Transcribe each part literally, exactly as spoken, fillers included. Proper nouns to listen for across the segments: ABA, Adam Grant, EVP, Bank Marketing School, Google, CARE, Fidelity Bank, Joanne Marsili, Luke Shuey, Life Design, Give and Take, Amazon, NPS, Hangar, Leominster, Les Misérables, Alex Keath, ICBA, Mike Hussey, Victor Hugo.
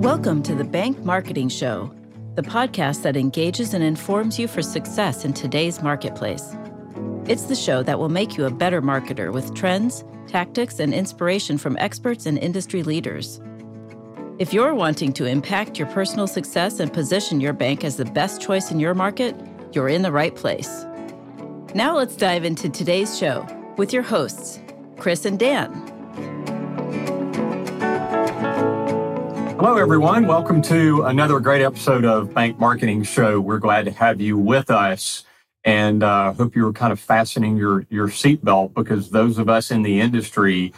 Welcome to the Bank Marketing Show, the podcast that engages and informs you for success in today's marketplace. It's the show that will make you a better marketer with trends, tactics, and inspiration from experts and industry leaders. If you're wanting to impact your personal success and position your bank as the best choice in your market, you're in the right place. Now let's dive into today's show with your hosts, Chris and Dan. Hello, everyone. Welcome to another great episode of Bank Marketing Show. We're glad to have you with us, and uh, hope you were kind of fastening your, your seatbelt, because those of us in the industry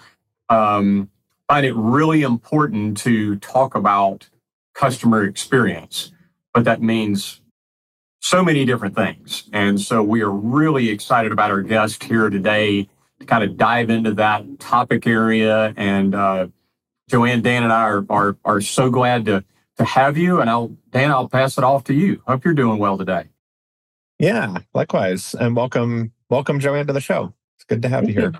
um, find it really important to talk about customer experience, but that means so many different things. And so we are really excited about our guest here today to kind of dive into that topic area. And uh Joanne, Dan, and I are, are are so glad to to have you. And I'll Dan, I'll pass it off to you. Hope you're doing well today. Yeah, likewise. And welcome, welcome, Joanne, to the show. It's good to have you here.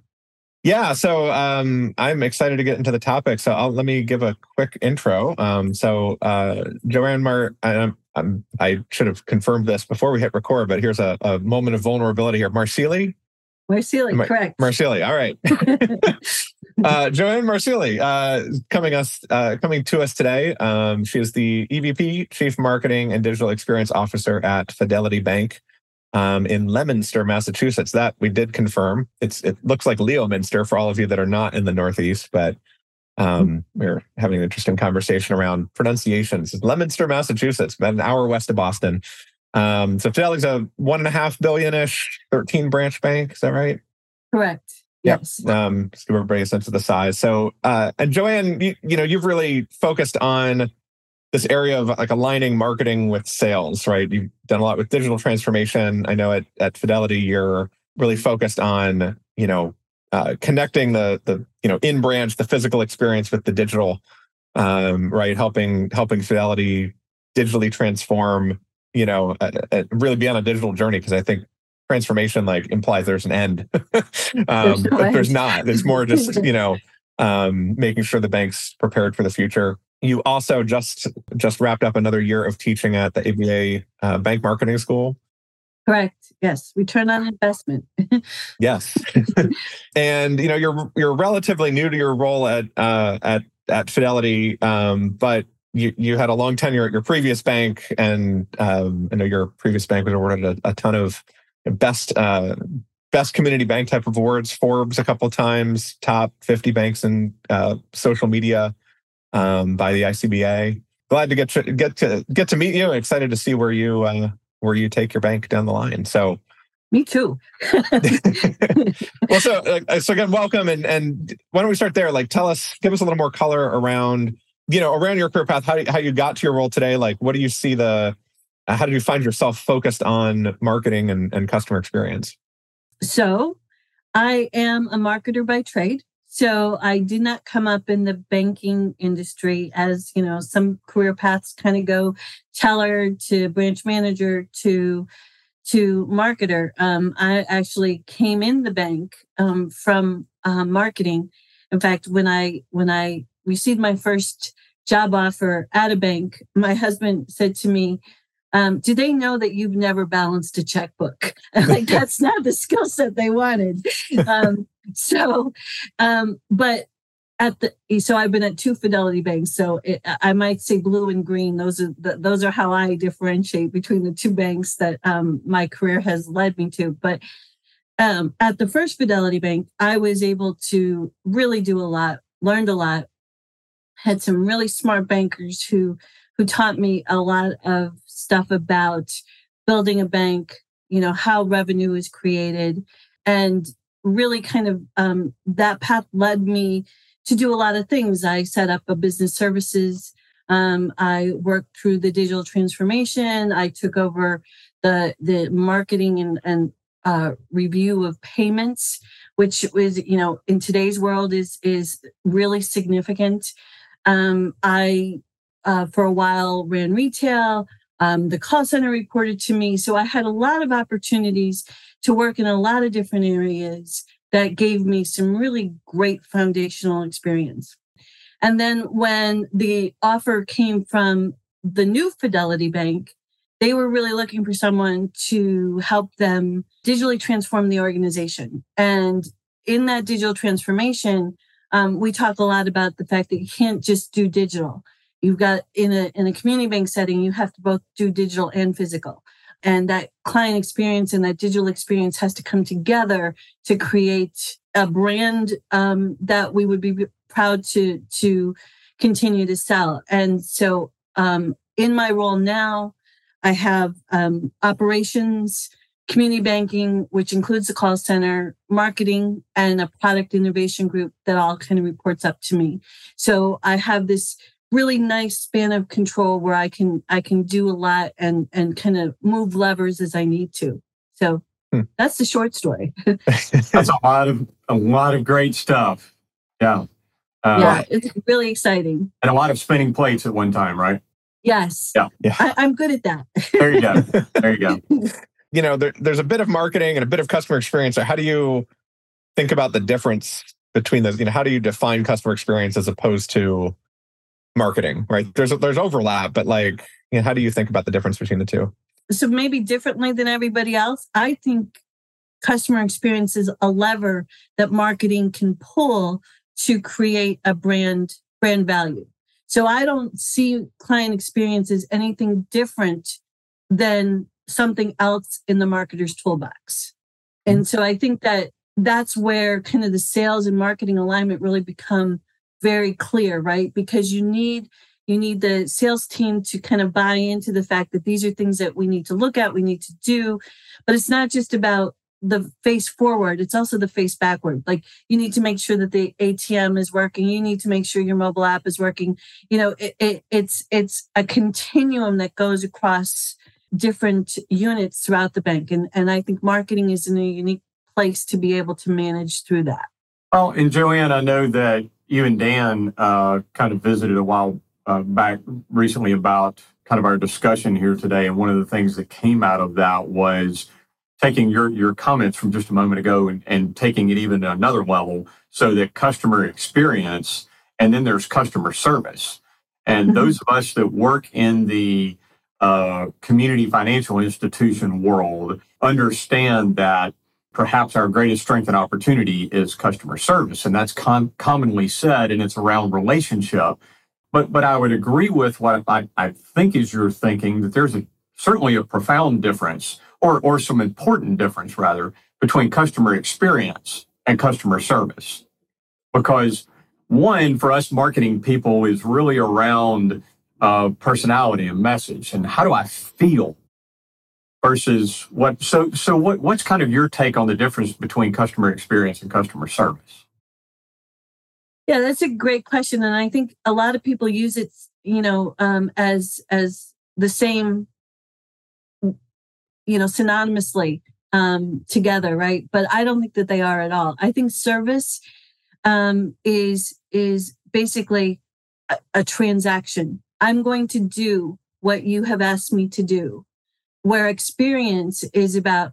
Yeah, so um, I'm excited to get into the topic. So I'll, let me give a quick intro. Um, so uh, Joanne Mar, I, I'm, I should have confirmed this before we hit record, but here's a, a moment of vulnerability here. Marsili? Marsili, Mar- correct. Marsili, all right. Uh, Joanne Marsili, uh, coming us, uh, coming to us today. Um, she is the E V P, Chief Marketing and Digital Experience Officer at Fidelity Bank um, in Leominster, Massachusetts. That we did confirm. It's it looks like Leominster for all of you that are not in the Northeast, but um, we're having an interesting conversation around pronunciations. It's Leominster, Massachusetts, about an hour west of Boston. Um, so Fidelity's a one and a half billion-ish, thirteen branch bank. Is that right? Correct. Yep. Yes. Um, just give everybody a sense of the size. So, uh, and Joanne, you, you know, you've really focused on this area of like aligning marketing with sales, right? You've done a lot with digital transformation. I know at, at Fidelity, you're really focused on, you know, uh, connecting the, the, you know, in branch, the physical experience with the digital, um, right? Helping, helping Fidelity digitally transform, you know, uh, uh, really be on a digital journey. Cause I think transformation like implies there's an end. um, but there's not. It's more just, you know, um, making sure the bank's prepared for the future. You also just just wrapped up another year of teaching at the A B A uh, Bank Marketing School. Correct. Yes. Return on investment. Yes. And, you know, you're you're relatively new to your role at uh, at at Fidelity, um, but You you had a long tenure at your previous bank, and um, I know your previous bank was awarded a, a ton of best uh, best community bank type of awards. Forbes a couple of times, top fifty banks in uh, social media um, by the I C B A. Glad to get to, get to get to meet you. Excited to see where you uh, where you take your bank down the line. So. Me too. Well, so uh, so again, welcome, and and why don't we start there? Like, tell us, give us a little more color around. You know, around your career path, how you, how you got to your role today, like what do you see the, how did you find yourself focused on marketing and, and customer experience? So I am a marketer by trade. So I did not come up in the banking industry as, you know, some career paths kind of go teller to branch manager to to marketer. Um, I actually came in the bank um, from uh, marketing. In fact, when I when I received my first job offer at a bank, my husband said to me, um, do they know that you've never balanced a checkbook? Like, that's not the skill set they wanted. Um, so, um, but at the, so I've been at two Fidelity banks. So it, I might say blue and green. Those are, the, those are how I differentiate between the two banks that um, my career has led me to. But um, at the first Fidelity bank, I was able to really do a lot, learned a lot. Had some really smart bankers who who taught me a lot of stuff about building a bank, you know, how revenue is created. And really kind of um, that path led me to do a lot of things. I set up a business services. Um, I worked through the digital transformation. I took over the the marketing and, and uh, review of payments, which was, you know, in today's world is is really significant. Um, I, uh, for a while, ran retail. Um, the call center reported to me. So I had a lot of opportunities to work in a lot of different areas that gave me some really great foundational experience. And then when the offer came from the new Fidelity Bank, they were really looking for someone to help them digitally transform the organization. And in that digital transformation, um, we talk a lot about the fact that you can't just do digital. You've got in a in a community bank setting, you have to both do digital and physical. And that client experience and that digital experience has to come together to create a brand um, that we would be proud to to continue to sell. And so um, in my role now, I have um, operations, community banking, which includes the call center, marketing, and a product innovation group that all kind of reports up to me. So I have this really nice span of control where I can I can do a lot and and kind of move levers as I need to. So hmm. that's the short story. That's a lot of a lot of great stuff. Yeah, uh, yeah, it's really exciting. And a lot of spinning plates at one time, right? Yes. Yeah. yeah. I, I'm good at that. There you go. There you go. You know, there, there's a bit of marketing and a bit of customer experience. So how do you think about the difference between those? You know, how do you define customer experience as opposed to marketing, right? There's there's overlap, but like, you know, how do you think about the difference between the two? So maybe differently than everybody else. I think customer experience is a lever that marketing can pull to create a brand brand value. So I don't see client experience as anything different than something else in the marketer's toolbox. And so I think that that's where kind of the sales and marketing alignment really become very clear, right? Because you need you need the sales team to kind of buy into the fact that these are things that we need to look at, we need to do. But it's not just about the face forward, it's also the face backward. Like you need to make sure that the A T M is working. You need to make sure your mobile app is working. You know, it, it, it's it's a continuum that goes across different units throughout the bank. And, and I think marketing is in a unique place to be able to manage through that. Well, and Joanne, I know that you and Dan uh, kind of visited a while uh, back recently about kind of our discussion here today. And one of the things that came out of that was taking your, your comments from just a moment ago and, and taking it even to another level, so that customer experience, and then there's customer service. And mm-hmm. those of us that work in the uh, community financial institution world understand that perhaps our greatest strength and opportunity is customer service. And that's com- commonly said, and it's around relationship. But but I would agree with what I, I think is your thinking, that there's a, certainly a profound difference Or, or some important difference, rather, between customer experience and customer service. Because one, for us marketing people, is really around uh, personality and message, and how do I feel versus what. So, so what? What's kind of your take on the difference between customer experience and customer service? Yeah, that's a great question, and I think a lot of people use it, you know, um, as as the same. you know, synonymously um, together, right? But I don't think that they are at all. I think service um, is is basically a, a transaction. I'm going to do what you have asked me to do. Where experience is about,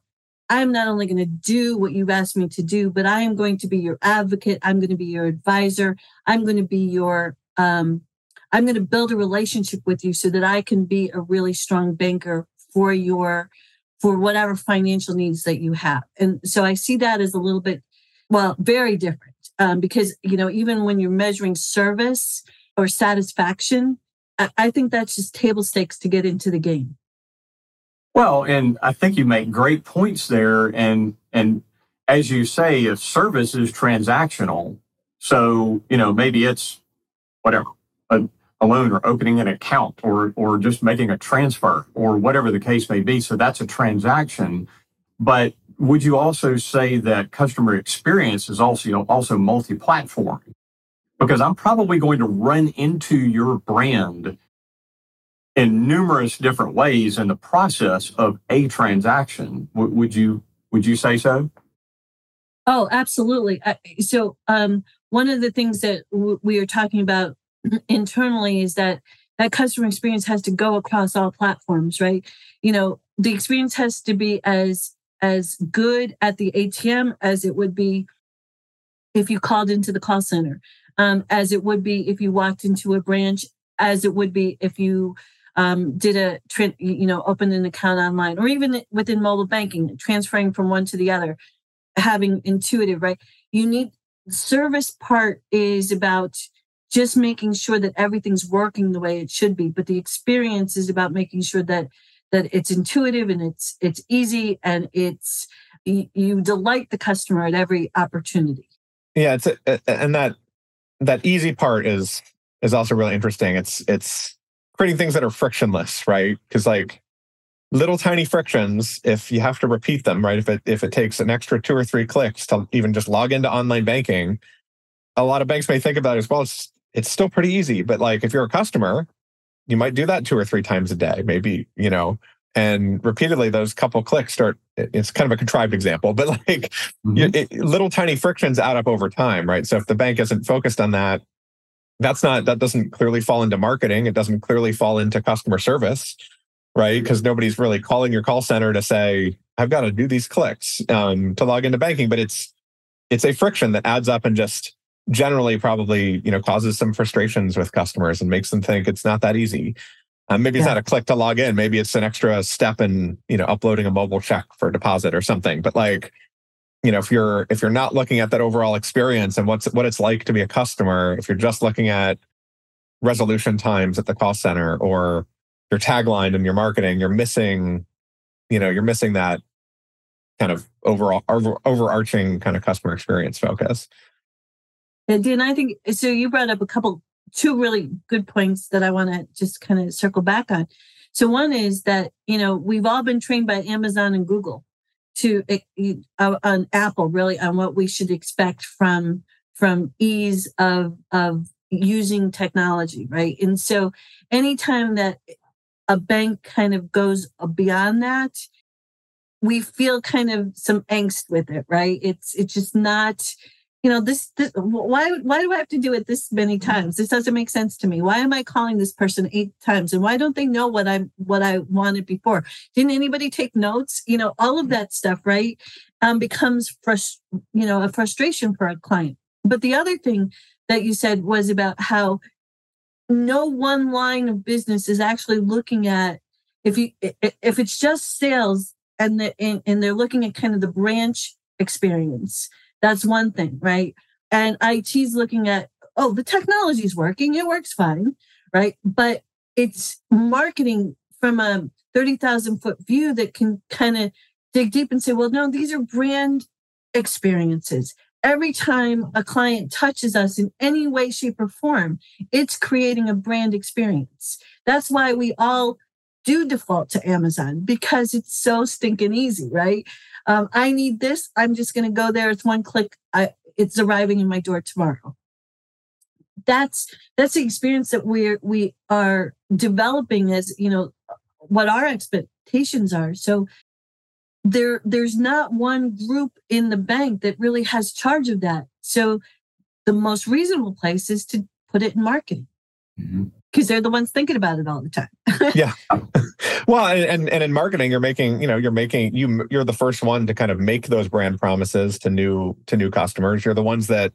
I'm not only going to do what you've asked me to do, but I am going to be your advocate. I'm going to be your advisor. I'm going to be your, um, I'm going to build a relationship with you so that I can be a really strong banker for your for whatever financial needs that you have. And so I see that as a little bit, well, very different um, because, you know, even when you're measuring service or satisfaction, I, I think that's just table stakes to get into the game. Well, and I think you make great points there. And and as you say, if service is transactional, so, you know, maybe it's whatever, a, a loan or opening an account or or just making a transfer or whatever the case may be. So that's a transaction. But would you also say that customer experience is also, also multi-platform? Because I'm probably going to run into your brand in numerous different ways in the process of a transaction. W- would you would you say so? Oh, absolutely. So um, one of the things that w- we are talking about internally is that that customer experience has to go across all platforms, right? You know, the experience has to be as as good at the A T M as it would be if you called into the call center. um, as it would be if you walked into a branch, as it would be if you um, did a, you know, opened an account online, or even within mobile banking, transferring from one to the other, having intuitive, right? You need, the service part is about just making sure that everything's working the way it should be. But the experience is about making sure that that it's intuitive and it's it's easy and it's you, you delight the customer at every opportunity. Yeah, it's a, and that that easy part is is also really interesting. It's it's creating things that are frictionless, right? Because like little tiny frictions, if you have to repeat them, right? If it if it takes an extra two or three clicks to even just log into online banking, a lot of banks may think about it as well. It's it's still pretty easy, but like if you're a customer, you might do that two or three times a day, maybe, you know, and repeatedly those couple clicks start, it's kind of a contrived example, but like mm-hmm. you, it, little tiny frictions add up over time, right? So if the bank isn't focused on that, that's not, that doesn't clearly fall into marketing. It doesn't clearly fall into customer service, right? Because nobody's really calling your call center to say, I've got to do these clicks um, to log into banking, but it's, it's a friction that adds up and just generally probably, you know, causes some frustrations with customers and makes them think it's not that easy. Um, maybe yeah. It's not a click to log in. Maybe it's an extra step in, you know, uploading a mobile check for deposit or something. But like, you know, if you're if you're not looking at that overall experience and what's what it's like to be a customer, if you're just looking at resolution times at the call center or your tagline and your marketing, you're missing, you know, you're missing that kind of overall over, overarching kind of customer experience focus. And Dan, I think, so you brought up a couple, two really good points that I want to just kind of circle back on. So one is that, you know, we've all been trained by Amazon and Google to, uh, on Apple, really, on what we should expect from, from ease of, of using technology, right? And so anytime that a bank kind of goes beyond that, we feel kind of some angst with it, right? It's, it's just not... You know, this, this, why, why do I have to do it this many times? This doesn't make sense to me. Why am I calling this person eight times? And why don't they know what I'm, what I wanted before? Didn't anybody take notes? You know, all of that stuff, right? Um, becomes frust, you know, a frustration for a client. But the other thing that you said was about how no one line of business is actually looking at, if you, if it's just sales and the, and, and they're looking at kind of the branch experience. That's one thing, right? And I T's looking at, oh, the technology's working. It works fine, right? But it's marketing from a thirty thousand foot view that can kind of dig deep and say, well, no, these are brand experiences. Every time a client touches us in any way, shape, or form, it's creating a brand experience. That's why we all do default to Amazon, because it's so stinking easy, right? Um, I need this. I'm just going to go there. It's one click. I, it's arriving in my door tomorrow. That's that's the experience that we we are developing as, you know, what our expectations are. So there there's not one group in the bank that really has charge of that. So the most reasonable place is to put it in marketing. Mm-hmm. Because they're the ones thinking about it all the time. Yeah. Well, and, and in marketing, you're making, you know, you're making, you, you're the first one to kind of make those brand promises to new, to new customers. You're the ones that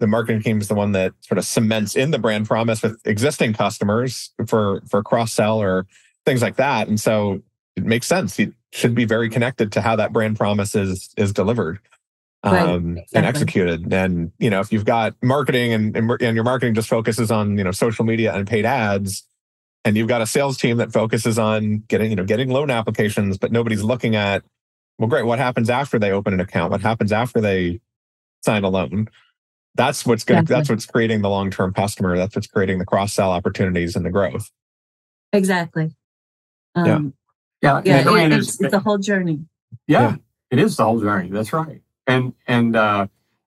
the marketing team is the one that sort of cements in the brand promise with existing customers for, for cross-sell or things like that. And so it makes sense. You should be very connected to how that brand promise is, is delivered. Right, um, exactly. And executed. And, you know, if you've got marketing and, and and your marketing just focuses on, you know, social media and paid ads, and you've got a sales team that focuses on getting, you know, getting loan applications, but nobody's looking at, well, great, what happens after they open an account? What happens after they sign a loan? That's what's going exactly. That's what's creating the long-term customer. That's what's creating the cross-sell opportunities and the growth. Exactly. Um, yeah. Yeah. yeah it, it's, it's the whole journey. Yeah, yeah. It is the whole journey. That's right. And and uh,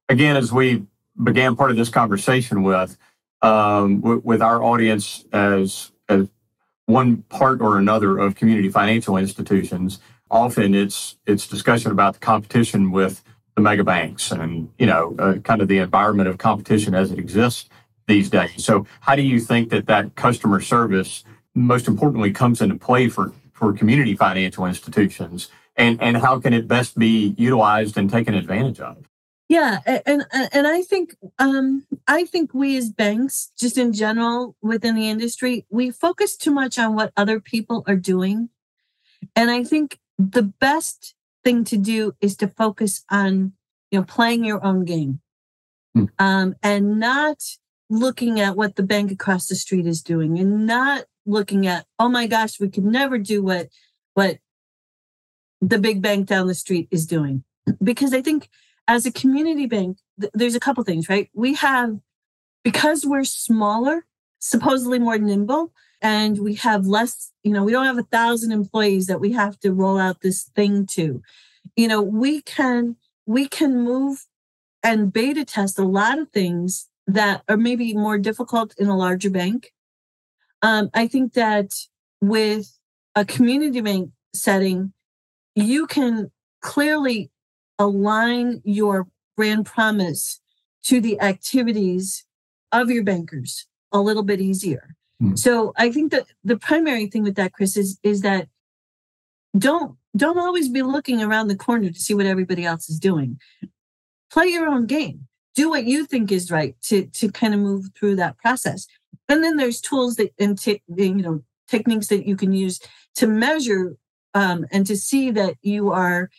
again, as we began part of this conversation with, um, w- with our audience as, as one part or another of community financial institutions, often it's it's discussion about the competition with the mega banks and, you know, uh, kind of the environment of competition as it exists these days. So how do you think that that customer service, most importantly, comes into play for, for community financial institutions? And and how can it best be utilized and taken advantage of? Yeah, and and I think um, I think we as banks, just in general within the industry, we focus too much on what other people are doing. And I think the best thing to do is to focus on, you know, playing your own game, mm. um, and not looking at what the bank across the street is doing, and not looking at, oh my gosh, we could never do what what the big bank down the street is doing, because I think. As a community bank, th- there's a couple things, right? We have, because we're smaller, supposedly more nimble, and we have less, you know, we don't have a thousand employees that we have to roll out this thing to. You know, we can we can move and beta test a lot of things that are maybe more difficult in a larger bank. Um, I think that with a community bank setting, you can clearly align your brand promise to the activities of your bankers a little bit easier. Mm. So I think that the primary thing with that, Chris, is, is that don't, don't always be looking around the corner to see what everybody else is doing. Play your own game. Do what you think is right to, to kind of move through that process. And then there's tools that, and t- you know, techniques that you can use to measure um, and to see that you are,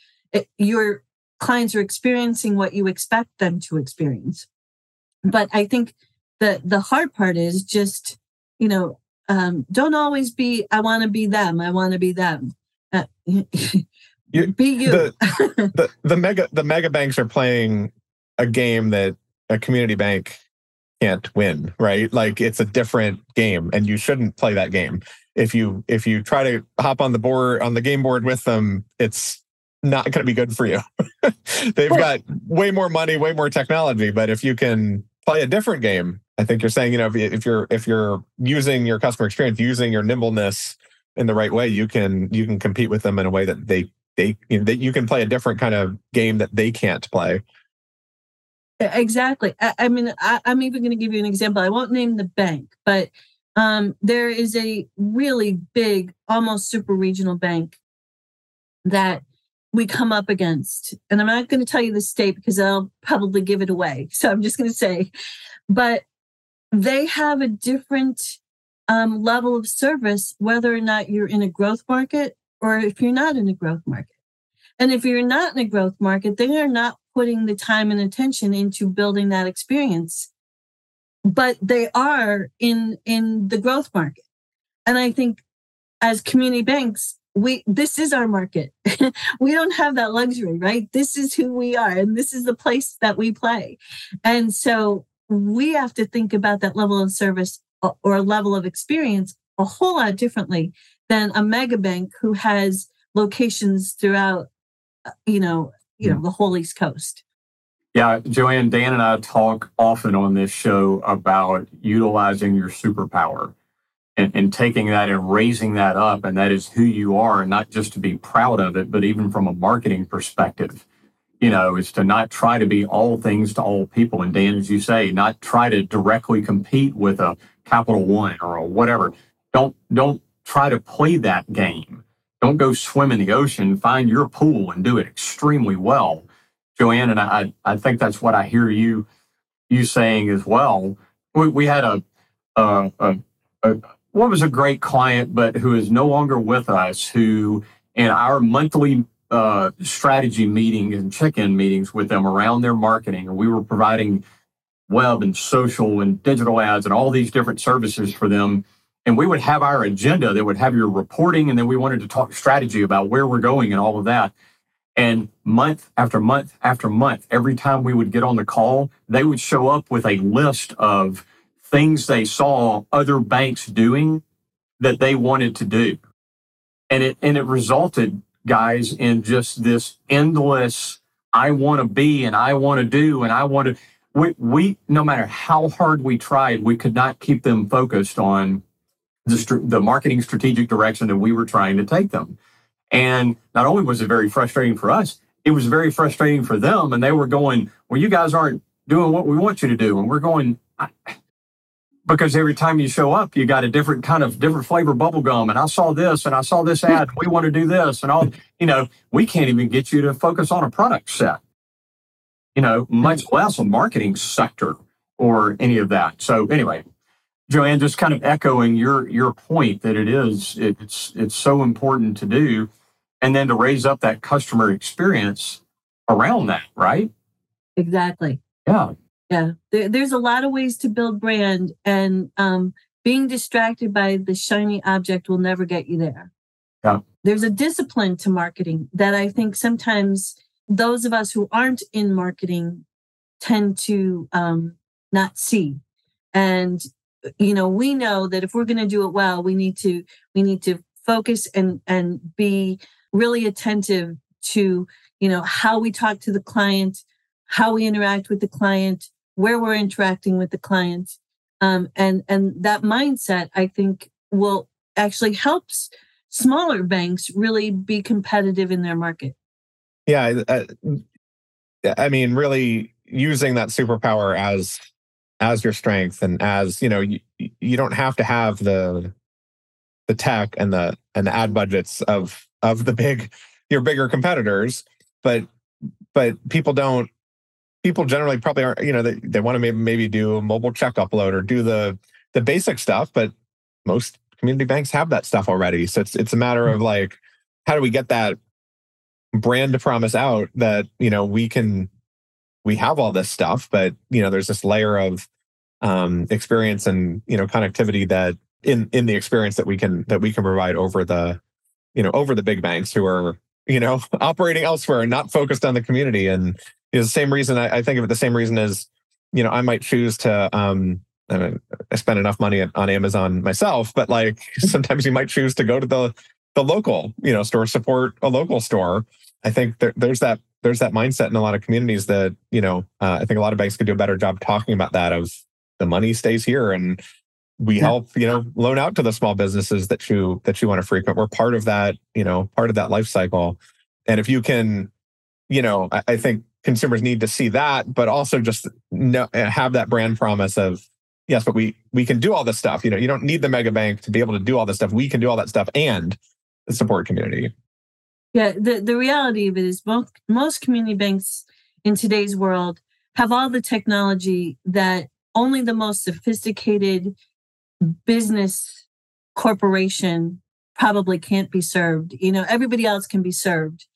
you're, clients are experiencing what you expect them to experience. But I think the the hard part is just, you know, um, don't always be, I want to be them. I want to be them. Uh, you, be you. The, the, the, mega, the mega banks are playing a game that a community bank can't win, right? Like, it's a different game, and you shouldn't play that game. If you if you try to hop on the board, on the game board with them, it's not going to be good for you. They've got way more money, way more technology. But if you can play a different game, I think you're saying, you know, if, if you're if you're using your customer experience, using your nimbleness in the right way, you can you can compete with them in a way that they they you know, that you can play a different kind of game that they can't play. Exactly. I, I mean, I, I'm even going to give you an example. I won't name the bank, but um, there is a really big, almost super regional bank that we come up against, and I'm not going to tell you the state because I'll probably give it away. So I'm just going to say, but they have a different um, level of service, whether or not you're in a growth market or if you're not in a growth market. And if you're not in a growth market, they are not putting the time and attention into building that experience, but they are in, in the growth market. And I think as community banks, We this is our market. We don't have that luxury, right? This is who we are, and this is the place that we play. And so we have to think about that level of service or level of experience a whole lot differently than a mega bank who has locations throughout, you know, you know, the whole East Coast. Yeah, Joanne, Dan and I talk often on this show about utilizing your superpower. And, and taking that and raising that up, and that is who you are, and not just to be proud of it, but even from a marketing perspective, you know, is to not try to be all things to all people. And Dan, as you say, not try to directly compete with a Capital One or a whatever. Don't don't try to play that game. Don't go swim in the ocean. Find your pool and do it extremely well. Joanne, and I, I think that's what I hear you you saying as well. We, we had a a, a, a What was a great client, but who is no longer with us, who in our monthly uh, strategy meeting and check-in meetings with them around their marketing, we were providing web and social and digital ads and all these different services for them. And we would have our agenda that would have your reporting, and then we wanted to talk strategy about where we're going and all of that. And month after month after month, every time we would get on the call, they would show up with a list of things they saw other banks doing that they wanted to do. And it and it resulted, guys, in just this endless, I want to be and I want to do and I want to... We, we, no matter how hard we tried, we could not keep them focused on the, the marketing strategic direction that we were trying to take them. And not only was it very frustrating for us, it was very frustrating for them. And they were going, well, you guys aren't doing what we want you to do. And we're going... I, Because every time you show up, you got a different kind of different flavor bubble gum. And I saw this and I saw this ad. We want to do this and all, you know, we can't even get you to focus on a product set. you know, much less a marketing sector or any of that. So anyway, Joanne, just kind of echoing your your point that it is, it, it's it's so important to do, and then to raise up that customer experience around that, right? Exactly. Yeah. Yeah. There, there's a lot of ways to build brand, and um, being distracted by the shiny object will never get you there. Yeah. There's a discipline to marketing that I think sometimes those of us who aren't in marketing tend to um, not see. And you know, we know that if we're going to do it well, we need to we need to focus and and be really attentive to, you know, how we talk to the client, how we interact with the client, where we're interacting with the client, um, and and that mindset I think will actually helps smaller banks really be competitive in their market. Yeah, I, I mean, really using that superpower as. as your strength, and as, you know, you, you don't have to have the the tech and the and the ad budgets of of the big your bigger competitors, but but people don't people generally probably aren't, you know, they, they want to maybe maybe do a mobile check upload or do the the basic stuff, but most community banks have that stuff already. So it's it's a matter of like, how do we get that brand promise out that, you know, we can we have all this stuff, but, you know, there's this layer of um, experience and, you know, connectivity that in, in the experience that we can that we can provide over the, you know, over the big banks who are, you know, operating elsewhere and not focused on the community. And you know, the same reason I, I think of it the same reason as, you know, I might choose to um, I mean, I spend enough money on Amazon myself, but like sometimes you might choose to go to the the local, you know, store, support a local store. I think there, there's that. There's that mindset in a lot of communities that, you know, uh, I think a lot of banks could do a better job talking about that, of the money stays here and we yeah. help, you know, loan out to the small businesses that you that you want to frequent. We're part of that, you know, part of that life cycle. And if you can, you know, I, I think consumers need to see that, but also just know, have that brand promise of, yes, but we we can do all this stuff. You know, you don't need the mega bank to be able to do all this stuff. We can do all that stuff and support community. Yeah, the, the reality of it is most, most community banks in today's world have all the technology that only the most sophisticated business corporation probably can't be served. You know, everybody else can be served.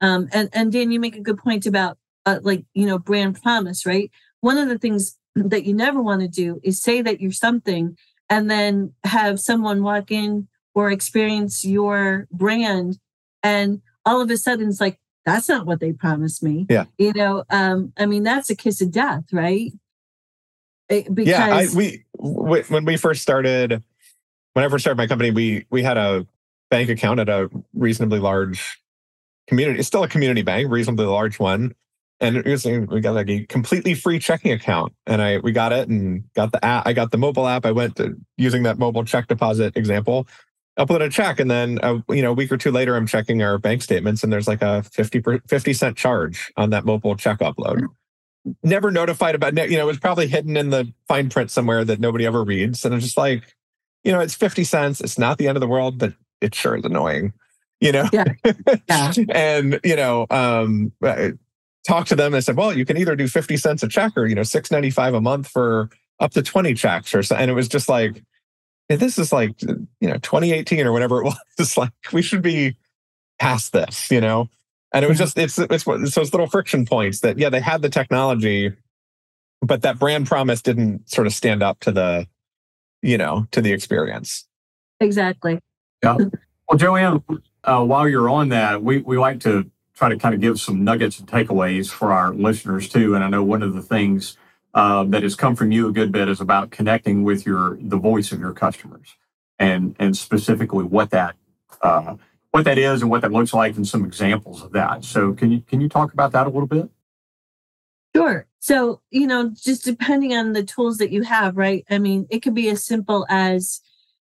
Um, and, and Dan, you make a good point about uh, like, you know, brand promise, right? One of the things that you never want to do is say that you're something and then have someone walk in or experience your brand, and all of a sudden, it's like, that's not what they promised me. Yeah. You know, um, I mean, that's a kiss of death, right? It, because yeah, I, we, we when we first started, when I first started my company, we we had a bank account at a reasonably large community. It's still a community bank, reasonably large one. And it was, we got like a completely free checking account. And I we got it and got the app. I got the mobile app. I went to, using that mobile check deposit example, upload a check, and then uh, you know, a week or two later, I'm checking our bank statements, and there's like a fifty cent charge on that mobile check upload. Never notified about, you know, it was probably hidden in the fine print somewhere that nobody ever reads. And I'm just like, you know, it's fifty cents. It's not the end of the world, but it sure is annoying, you know. Yeah. Yeah. And you know, um, I talked to them. And I said, well, you can either do fifty cents a check or, you know, six dollars and ninety-five cents a month for up to twenty checks or so. And it was just like, this is like, you know, twenty eighteen or whatever it was. It's like, we should be past this, you know? And it was just, it's it's, it's those little friction points that, yeah, they had the technology, but that brand promise didn't sort of stand up to the, you know, to the experience. Exactly. Yeah. Well, Joanne, uh, while you're on that, we, we like to try to kind of give some nuggets and takeaways for our listeners too. And I know one of the things Uh, that has come from you a good bit is about connecting with your the voice of your customers, and and specifically what that uh, what that is and what that looks like, and some examples of that. So can you can you talk about that a little bit? Sure. So, you know, just depending on the tools that you have, right? I mean, it could be as simple as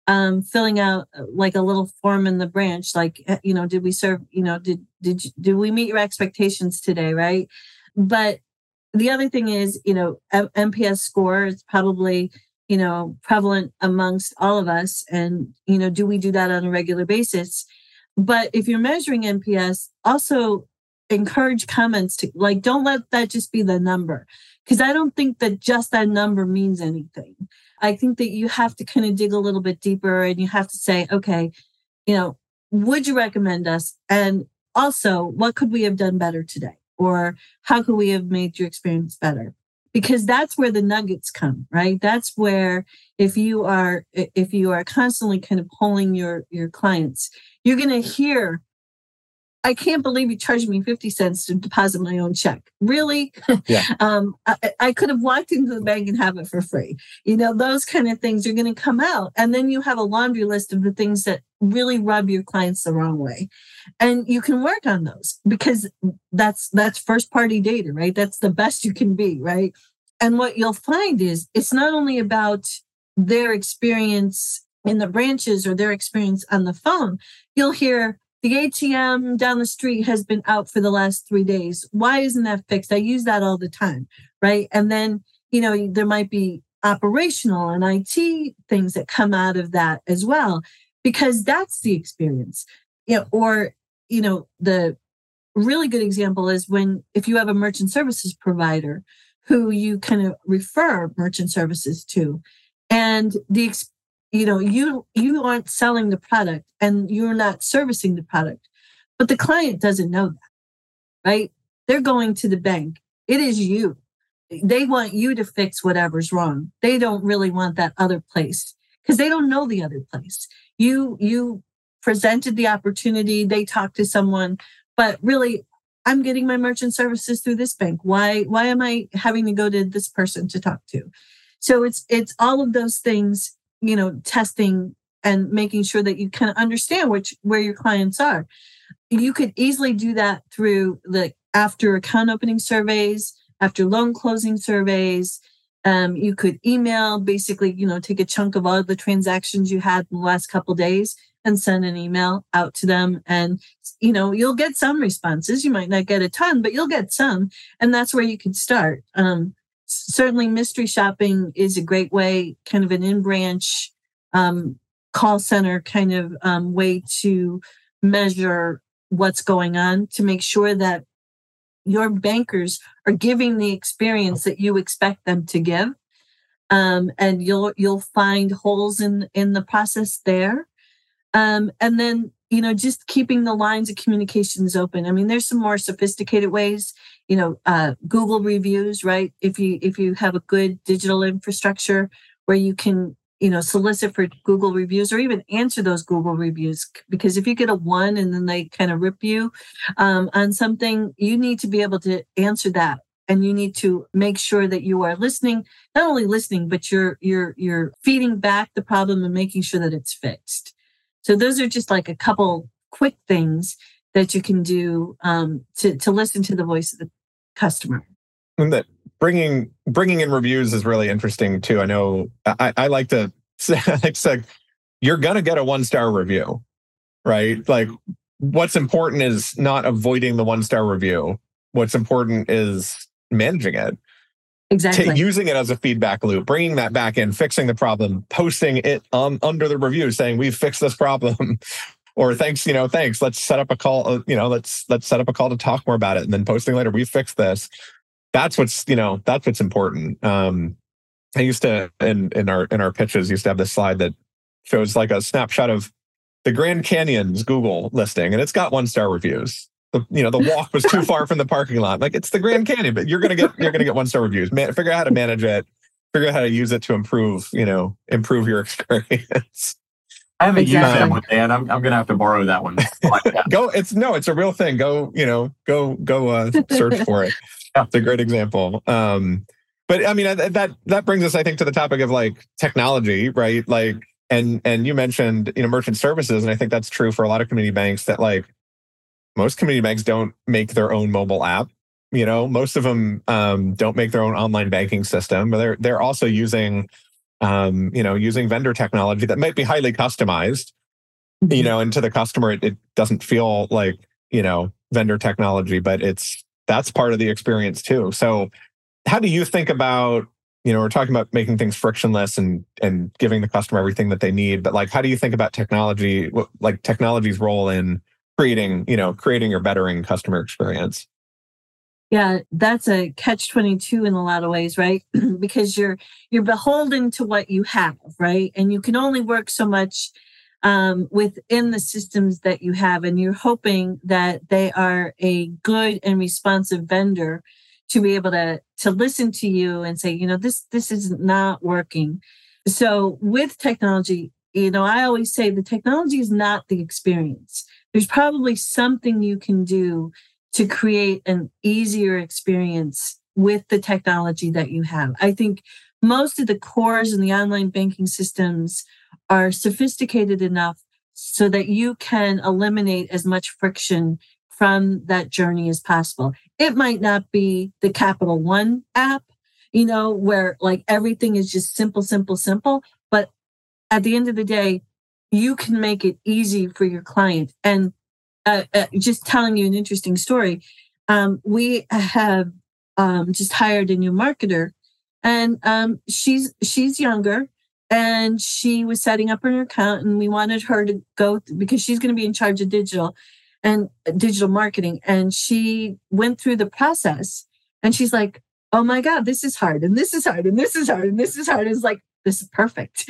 um, filling out like a little form in the branch, like, you know, did we serve? You know, did did you, did we meet your expectations today? Right, but the other thing is, you know, N P S score is probably, you know, prevalent amongst all of us. And, you know, do we do that on a regular basis? But if you're measuring N P S, also encourage comments to, like, don't let that just be the number. Because I don't think that just that number means anything. I think that you have to kind of dig a little bit deeper and you have to say, okay, you know, would you recommend us? And also, what could we have done better today? Or how could we have made your experience better? Because that's where the nuggets come, right? That's where if you are if you are constantly kind of polling your, your clients, you're going to hear, I can't believe you charged me fifty cents to deposit my own check. Really? Yeah. um, I, I could have walked into the bank and have it for free. You know, those kind of things are going to come out. And then you have a laundry list of the things that really rub your clients the wrong way. And you can work on those because that's that's first party data, right? That's the best you can be, right? And what you'll find is it's not only about their experience in the branches or their experience on the phone. You'll hear the A T M down the street has been out for the last three days. Why isn't that fixed? I use that all the time, right? And then, you know, there might be operational and I T things that come out of that as well. Because that's the experience. You know, or, you know, the really good example is when, if you have a merchant services provider who you kind of refer merchant services to, and the, you know, you, you aren't selling the product and you're not servicing the product, but the client doesn't know that, right? They're going to the bank. It is you. They want you to fix whatever's wrong. They don't really want that other place because they don't know the other place. You you presented the opportunity, they talked to someone, but really, I'm getting my merchant services through this bank. Why why am I having to go to this person to talk to? So it's it's all of those things, you know, testing and making sure that you kind of understand which where your clients are. You could easily do that through the after account opening surveys, after loan closing surveys. Um, you could email, basically, you know, take a chunk of all of the transactions you had in the last couple of days and send an email out to them. And, you know, you'll get some responses. You might not get a ton, but you'll get some. And that's where you can start. Um, certainly mystery shopping is a great way, kind of an in-branch um, call center kind of um, way to measure what's going on to make sure that your bankers are giving the experience that you expect them to give, um, and you'll you'll find holes in in the process there, um, and then you know just keeping the lines of communications open. I mean, there's some more sophisticated ways, you know, uh, Google reviews, right? If you if you have a good digital infrastructure where you can you know solicit for Google reviews or even answer those Google reviews, because if you get a one and then they kind of rip you um, on something, you need to be able to answer that, and you need to make sure that you are listening, not only listening, but you're you're you're feeding back the problem and making sure that it's fixed. So those are just like a couple quick things that you can do um, to to listen to the voice of the customer. And that Bringing bringing in reviews is really interesting too. I know I, I like to say, like say you're gonna get a one-star review, right? Like what's important is not avoiding the one-star review. What's important is managing it. Exactly. T- using it as a feedback loop, bringing that back in, fixing the problem, posting it um, under the review saying we've fixed this problem, or thanks, you know, thanks. Let's set up a call. You know, let's let's set up a call to talk more about it, and then posting later we fixed this. That's what's, you know, that's what's important. Um, I used to, in, in our in our pitches, used to have this slide that shows like a snapshot of the Grand Canyon's Google listing, and it's got one-star reviews. The, you know, the walk was too far from the parking lot. Like it's the Grand Canyon, but you're gonna get you're gonna get one-star reviews. Man, figure out how to manage it. Figure out how to use it to improve, you know, improve your experience. I haven't exactly. used that one, Dan. I'm I'm gonna have to borrow that one. Go, it's no, it's a real thing. Go, you know, go go uh, search for it. That's a great example. Um, but I mean, that that brings us, I think, to the topic of like technology, right? Like, and and you mentioned, you know, merchant services, and I think that's true for a lot of community banks that like most community banks don't make their own mobile app. You know, most of them um, don't make their own online banking system, but they're they're also using, um, you know, using vendor technology that might be highly customized. You know, and to the customer, it, it doesn't feel like, you know, vendor technology, but it's that's part of the experience too. So how do you think about, you know, we're talking about making things frictionless and and giving the customer everything that they need, but like, how do you think about technology, like technology's role in creating, you know, creating or bettering customer experience. Yeah, that's a catch twenty-two in a lot of ways, right? Because you're you're beholden to what you have, right? And you can only work so much um, within the systems that you have. And you're hoping that they are a good and responsive vendor to be able to, to listen to you and say, you know, this, this is not working. So with technology, you know, I always say the technology is not the experience. There's probably something you can do to create an easier experience with the technology that you have. I think most of the cores in the online banking systems are sophisticated enough so that you can eliminate as much friction from that journey as possible. It might not be the Capital One app, you know, where like everything is just simple, simple, simple. But at the end of the day, you can make it easy for your client. And Uh, uh, just telling you an interesting story. Um, we have um, just hired a new marketer, and um, she's she's younger, and she was setting up her account, and we wanted her to go th- because she's going to be in charge of digital and uh, digital marketing. And she went through the process, and she's like, "Oh my God, this is hard, and this is hard, and this is hard, and this is hard." It's like, this is perfect.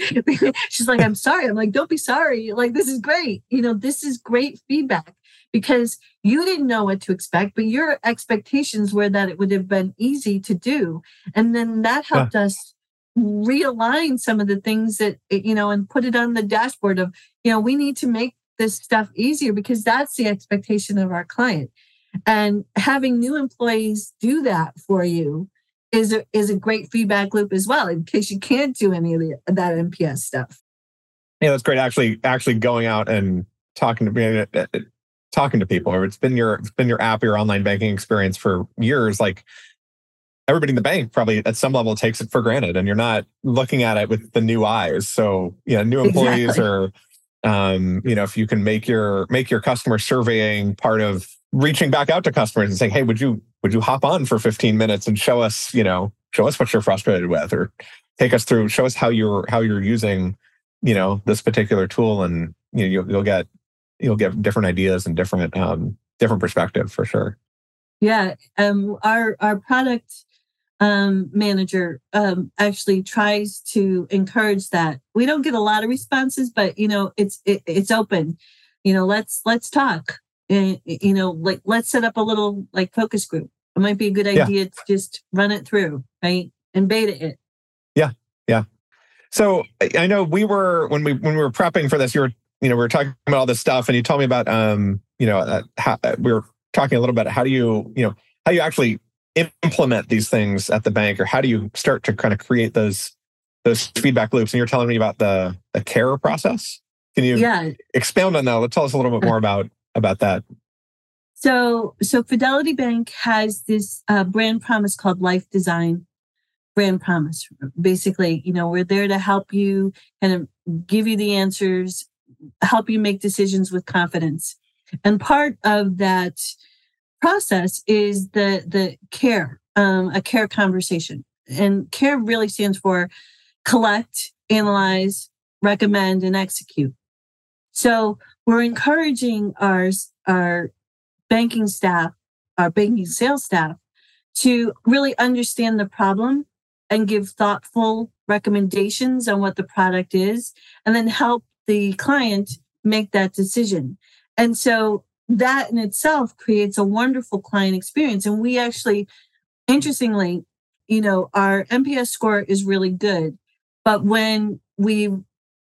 She's like, "I'm sorry." I'm like, "Don't be sorry. Like, this is great. You know, this is great feedback." Because you didn't know what to expect, but your expectations were that it would have been easy to do. And then that helped yeah. us realign some of the things that, you know, and put it on the dashboard of, you know, we need to make this stuff easier because that's the expectation of our client. And having new employees do that for you is a, is a great feedback loop as well, in case you can't do any of the, that N P S stuff. Yeah, that's great. Actually, actually going out and talking to me. Talking to people, or it's been your it's been your app, your online banking experience for years. Like everybody in the bank probably at some level takes it for granted, and you're not looking at it with the new eyes. So you know, new employees exactly. are, um, you know, if you can make your make your customer surveying part of reaching back out to customers and saying, "Hey, would you would you hop on for fifteen minutes and show us, you know, show us what you're frustrated with, or take us through, show us how you're how you're using, you know, this particular tool," and you know, you'll, you'll get. You'll get different ideas and different um, different perspective for sure. Yeah, um, our our product um, manager um, actually tries to encourage that. We don't get a lot of responses, but you know, it's it, it's open. You know, let's let's talk. And, you know, like let's set up a little like focus group. It might be a good idea yeah. to just run it through, right, and beta it. Yeah, yeah. So I know we were when we when we were prepping for this, you were. You know, we were talking about all this stuff, and you told me about, um, you know, uh, how, uh, we were talking a little bit. How do you, you know, how do you actually implement these things at the bank, or how do you start to kind of create those those feedback loops? And you're telling me about the the CARE process. Can you yeah. expound on that? Let's tell us a little bit more about about that. So, so Fidelity Bank has this uh, brand promise called Life Design. Brand promise, basically, you know, we're there to help you and give you the answers. Help you make decisions with confidence. And part of that process is the the CARE, um, a CARE conversation. And CARE really stands for collect, analyze, recommend, and execute. So we're encouraging our, our banking staff, our banking sales staff, to really understand the problem and give thoughtful recommendations on what the product is, and then help the client make that decision. And so that in itself creates a wonderful client experience. And we actually, interestingly, you know, our N P S score is really good. But when we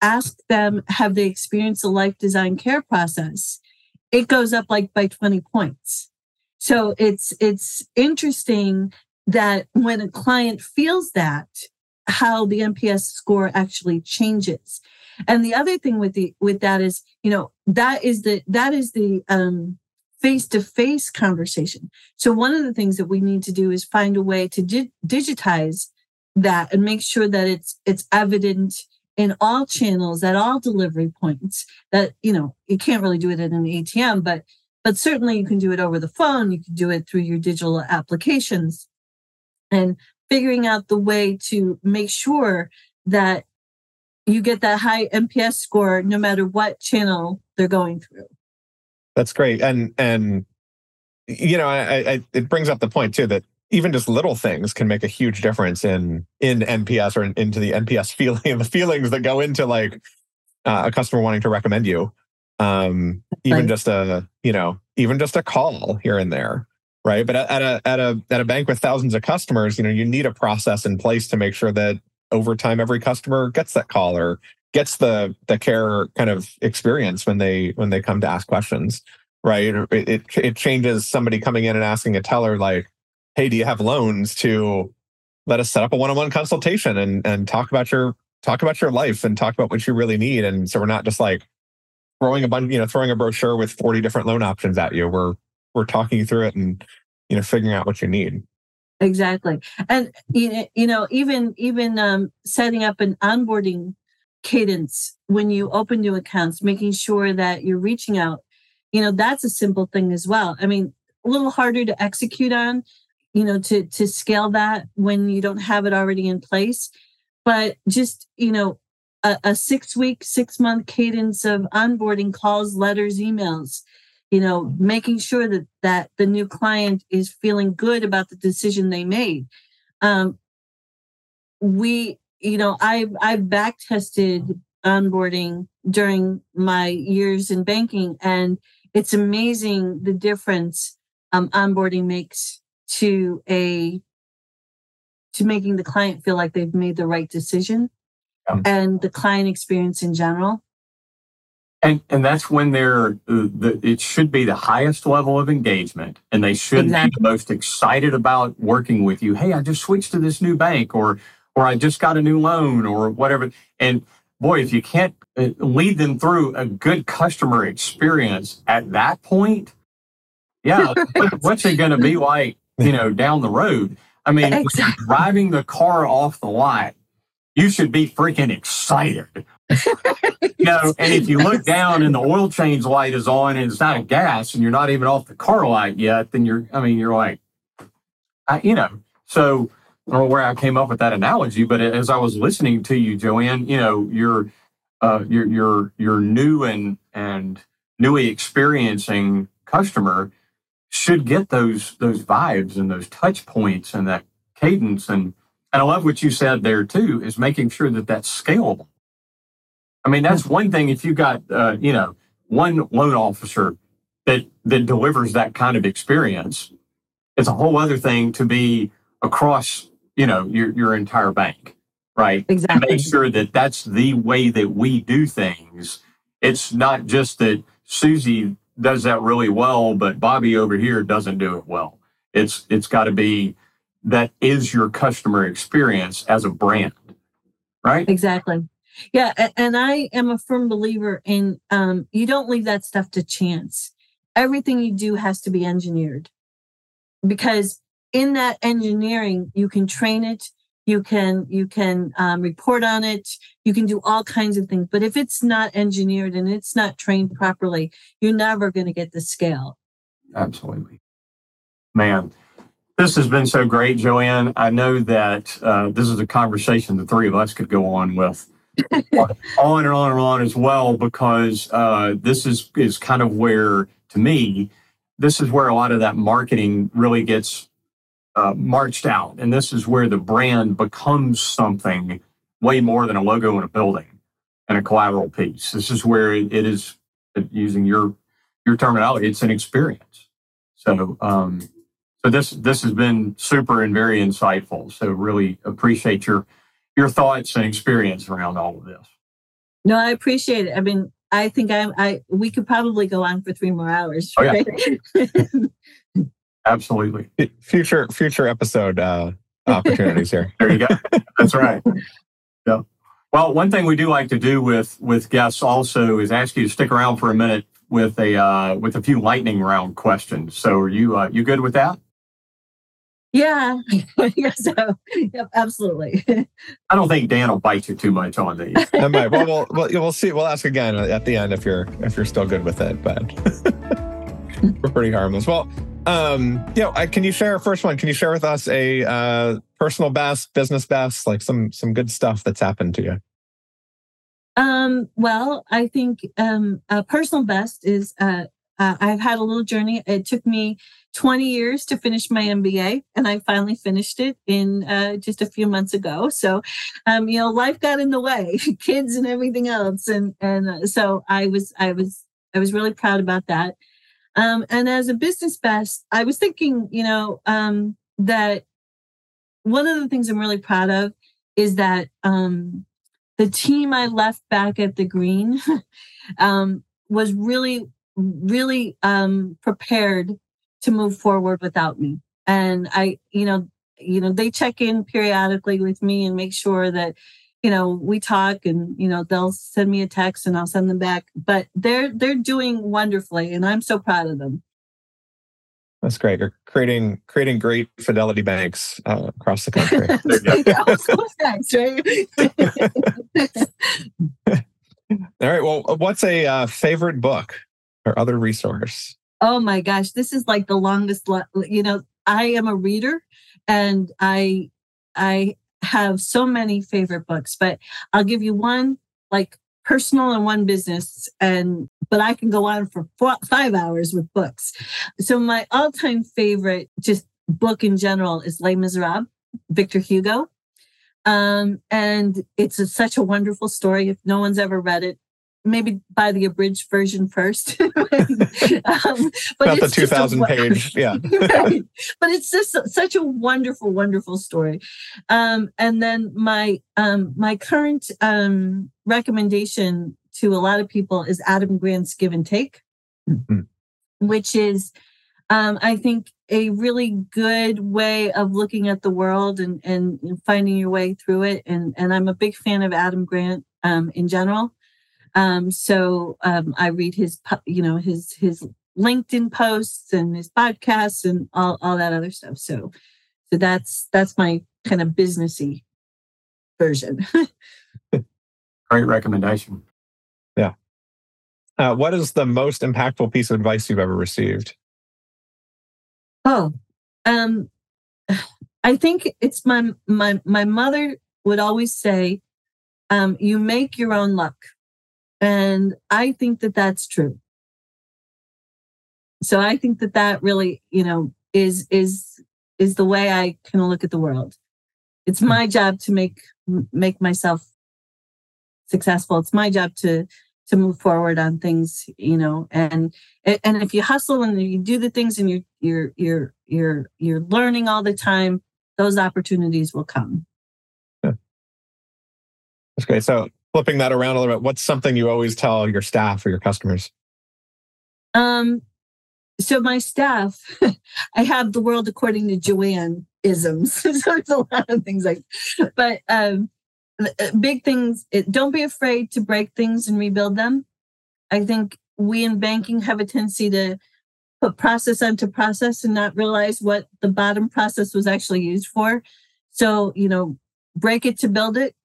ask them, have they experienced the Life Design CARE process, it goes up like by twenty points. So it's it's interesting that when a client feels that, how the N P S score actually changes. And the other thing with the with that is, you know, that is the that is the um, face-to-face conversation. So one of the things that we need to do is find a way to di- digitize that and make sure that it's it's evident in all channels at all delivery points. That, you know, you can't really do it at an A T M, but but certainly you can do it over the phone. You can do it through your digital applications, and figuring out the way to make sure that you get that high N P S score no matter what channel they're going through. That's great. And, and you know, I, I, it brings up the point too, that even just little things can make a huge difference in, in N P S or in, into the N P S feeling and the feelings that go into like uh, a customer wanting to recommend you. Um, even right. just a, you know, even just a call here and there. Right. But at a, at a, at a bank with thousands of customers, you know, you need a process in place to make sure that over time, every customer gets that call or gets the, the care kind of experience when they, when they come to ask questions, right? It, it, it changes somebody coming in and asking a teller like, hey, do you have loans, to let us set up a one-on-one consultation and, and talk about your, talk about your life and talk about what you really need. And so we're not just like throwing a bunch, you know, throwing a brochure with forty different loan options at you. We're, we're talking you through it and, you know, figuring out what you need. Exactly. And, you know, even, even um, setting up an onboarding cadence when you open new accounts, making sure that you're reaching out, you know, that's a simple thing as well. I mean, a little harder to execute on, you know, to, to scale that when you don't have it already in place, but just, you know, a, a six week, six month cadence of onboarding calls, letters, emails, you know, making sure that, that the new client is feeling good about the decision they made. Um, we, you know, I, I back tested onboarding during my years in banking, and it's amazing the difference um, onboarding makes to a to making the client feel like they've made the right decision, yeah. and the client experience in general. And and that's when they're the, it should be the highest level of engagement, and they should exactly. be the most excited about working with you. Hey, I just switched to this new bank, or or I just got a new loan, or whatever. And boy, if you can't lead them through a good customer experience at that point, yeah, right. what's it going to be like, you know, down the road? I mean, exactly. when you're driving the car off the lot, you should be freaking excited. You know, and if you look down and the oil change light is on and it's not a gas and you're not even off the car light yet, then you're, I mean, you're like, I, you know, so... I don't know where I came up with that analogy, but as I was listening to you, Joanne, you know, your uh, your your your new and and newly experiencing customer should get those those vibes and those touch points and that cadence, and and I love what you said there too, is making sure that that's scalable. I mean, that's one thing if you got uh, you know, one loan officer that that delivers that kind of experience. It's a whole other thing to be across, you know, your, your entire bank, right? Exactly. Make sure that that's the way that we do things. It's not just that Susie does that really well, but Bobby over here doesn't do it well. It's It's got to be, that is your customer experience as a brand, right? Exactly. Yeah, and I am a firm believer in um, you don't leave that stuff to chance. Everything you do has to be engineered, because in that engineering, you can train it, you can you can um, report on it, you can do all kinds of things. But if it's not engineered and it's not trained properly, you're never going to get the scale. Absolutely. Man, this has been so great, Joanne. I know that uh, this is a conversation the three of us could go on with on and on and on as well, because uh, this is, is kind of where, to me, this is where a lot of that marketing really gets Uh, marched out. And this is where the brand becomes something way more than a logo and a building and a collateral piece. This is where it is, using your your terminology, it's an experience. So um, so this this has been super and very insightful. So really appreciate your your thoughts and experience around all of this. No, I appreciate it. I mean, I think I'm, I we could probably go on for three more hours. Right? Oh, yeah. Absolutely. Future future episode uh, opportunities here. There you go. That's right. Yeah. Well, one thing we do like to do with with guests also is ask you to stick around for a minute with a uh, with a few lightning round questions. So, are you uh, you good with that? Yeah. I guess so. Yep, absolutely. I don't think Dan will bite you too much on these. I might. Well, well, we'll we'll see. We'll ask again at the end if you're if you're still good with it, but. We're pretty harmless. Well, um, you know, I, can you share first one? Can you share with us a uh, personal best, business best, like some some good stuff that's happened to you? Um, well, I think um, a personal best is uh, Uh, I've had a little journey. It took me twenty years to finish my M B A, and I finally finished it in uh, just a few months ago. So, um, you know, life got in the way, kids and everything else, and and uh, so I was, I was, I was really proud about that. Um, and as a business best, I was thinking, you know, um, that one of the things I'm really proud of is that um, the team I left back at the Green um, was really. really um, prepared to move forward without me. And I, you know, you know, they check in periodically with me and make sure that, you know, we talk, and, you know, they'll send me a text and I'll send them back, but they're, they're doing wonderfully. And I'm so proud of them. That's great. You're creating, creating great Fidelity Banks uh, across the country. All right. Well, what's a uh, favorite book? Or other resource? Oh my gosh, this is like the longest. You know, I am a reader, and I I have so many favorite books. But I'll give you one, like personal, and one business. And but I can go on for four, five hours with books. So my all-time favorite, just book in general, is Les Misérables, Victor Hugo, um, and it's a, such a wonderful story. If no one's ever read it, maybe buy the abridged version first. um, but Not the two thousand page, yeah. Right. But it's just such a wonderful, wonderful story. Um, and then my um, my current um, recommendation to a lot of people is Adam Grant's Give and Take, mm-hmm. which is, um, I think, a really good way of looking at the world and, and finding your way through it. And, and I'm a big fan of Adam Grant um, in general. Um, so um, I read his, you know, his his LinkedIn posts and his podcasts and all, all that other stuff. So, so that's that's my kind of businessy version. Great recommendation. Yeah. Uh, what is the most impactful piece of advice you've ever received? Oh, um, I think it's my my my mother would always say, um, "You make your own luck." And I think that that's true. So I think that that really, you know, is is is the way I kind of look at the world. It's my job to make make myself successful. It's my job to to move forward on things, you know. And and if you hustle and you do the things and you're you're you're you're you're learning all the time, those opportunities will come. Yeah. That's great. So. Flipping that around a little bit, what's something you always tell your staff or your customers? Um, so my staff, I have the world according to Joanne isms. So it's a lot of things like, but um, big things. It, don't be afraid to break things and rebuild them. I think we in banking have a tendency to put process onto process and not realize what the bottom process was actually used for. So, you know, break it to build it.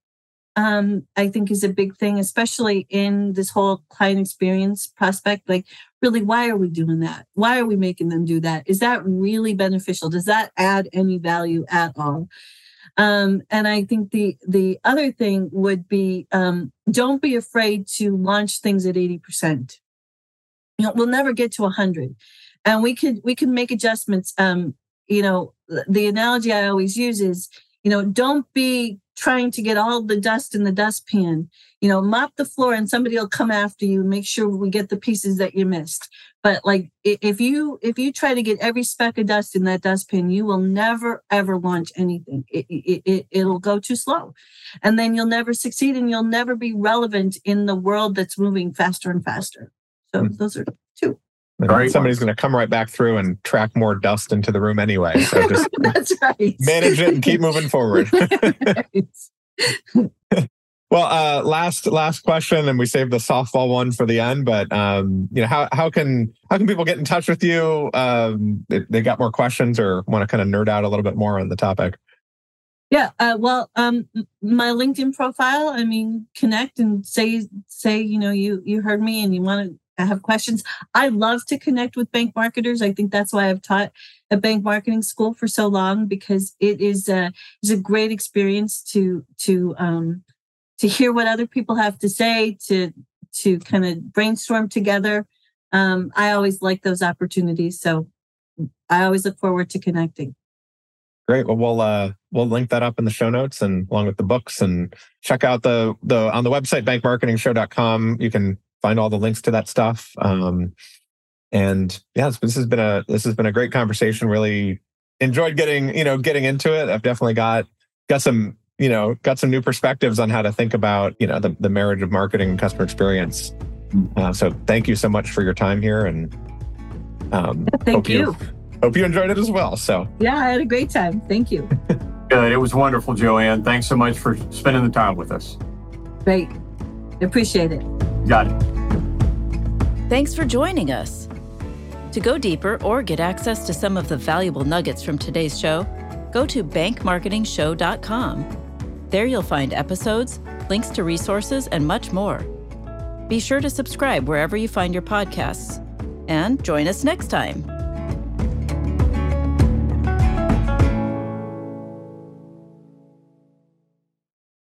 Um, I think is a big thing, especially in this whole client experience prospect. Like, really, why are we doing that? Why are we making them do that? Is that really beneficial? Does that add any value at all? Um, and I think the the other thing would be um, don't be afraid to launch things at eighty percent. You know, we'll never get to one hundred, and we could we can make adjustments. Um, you know, the analogy I always use is, you know, don't be trying to get all the dust in the dustpan, you know, mop the floor and somebody will come after you and make sure we get the pieces that you missed. But like, if you, if you try to get every speck of dust in that dustpan, you will never, ever launch anything. It, it, it, it'll go too slow, and then you'll never succeed and you'll never be relevant in the world that's moving faster and faster. So mm-hmm. those are two. Right. Somebody's going to come right back through and track more dust into the room anyway. So just That's right. Manage it and keep moving forward. Well, uh, last last question, and we saved the softball one for the end. But um, you know, how how can how can people get in touch with you? Um, they, they got more questions or want to kind of nerd out a little bit more on the topic. Yeah, uh, well, um, my LinkedIn profile. I mean, connect and say say you know you you heard me and you want to. I have questions. I love to connect with bank marketers. I think that's why I've taught at Bank Marketing School for so long, because it is a, it's a great experience to to um, to hear what other people have to say, to to kind of brainstorm together. um, I always like those opportunities. So I always look forward to connecting. Great. Well, we'll uh, we'll link that up in the show notes and along with the books, and check out the the on the website bank marketing show dot com. You can find all the links to that stuff. Um, and yeah, this has been a this has been a great conversation. Really enjoyed getting you know getting into it. I've definitely got got some you know got some new perspectives on how to think about you know the the marriage of marketing and customer experience. Uh, so thank you so much for your time here, and um, thank hope you. you. Hope you enjoyed it as well. So yeah, I had a great time. Thank you. Good. It was wonderful, Joanne. Thanks so much for spending the time with us. Great. Appreciate it. Got it. Thanks for joining us. To go deeper or get access to some of the valuable nuggets from today's show, go to bank marketing show dot com. There you'll find episodes, links to resources, and much more. Be sure to subscribe wherever you find your podcasts. And join us next time.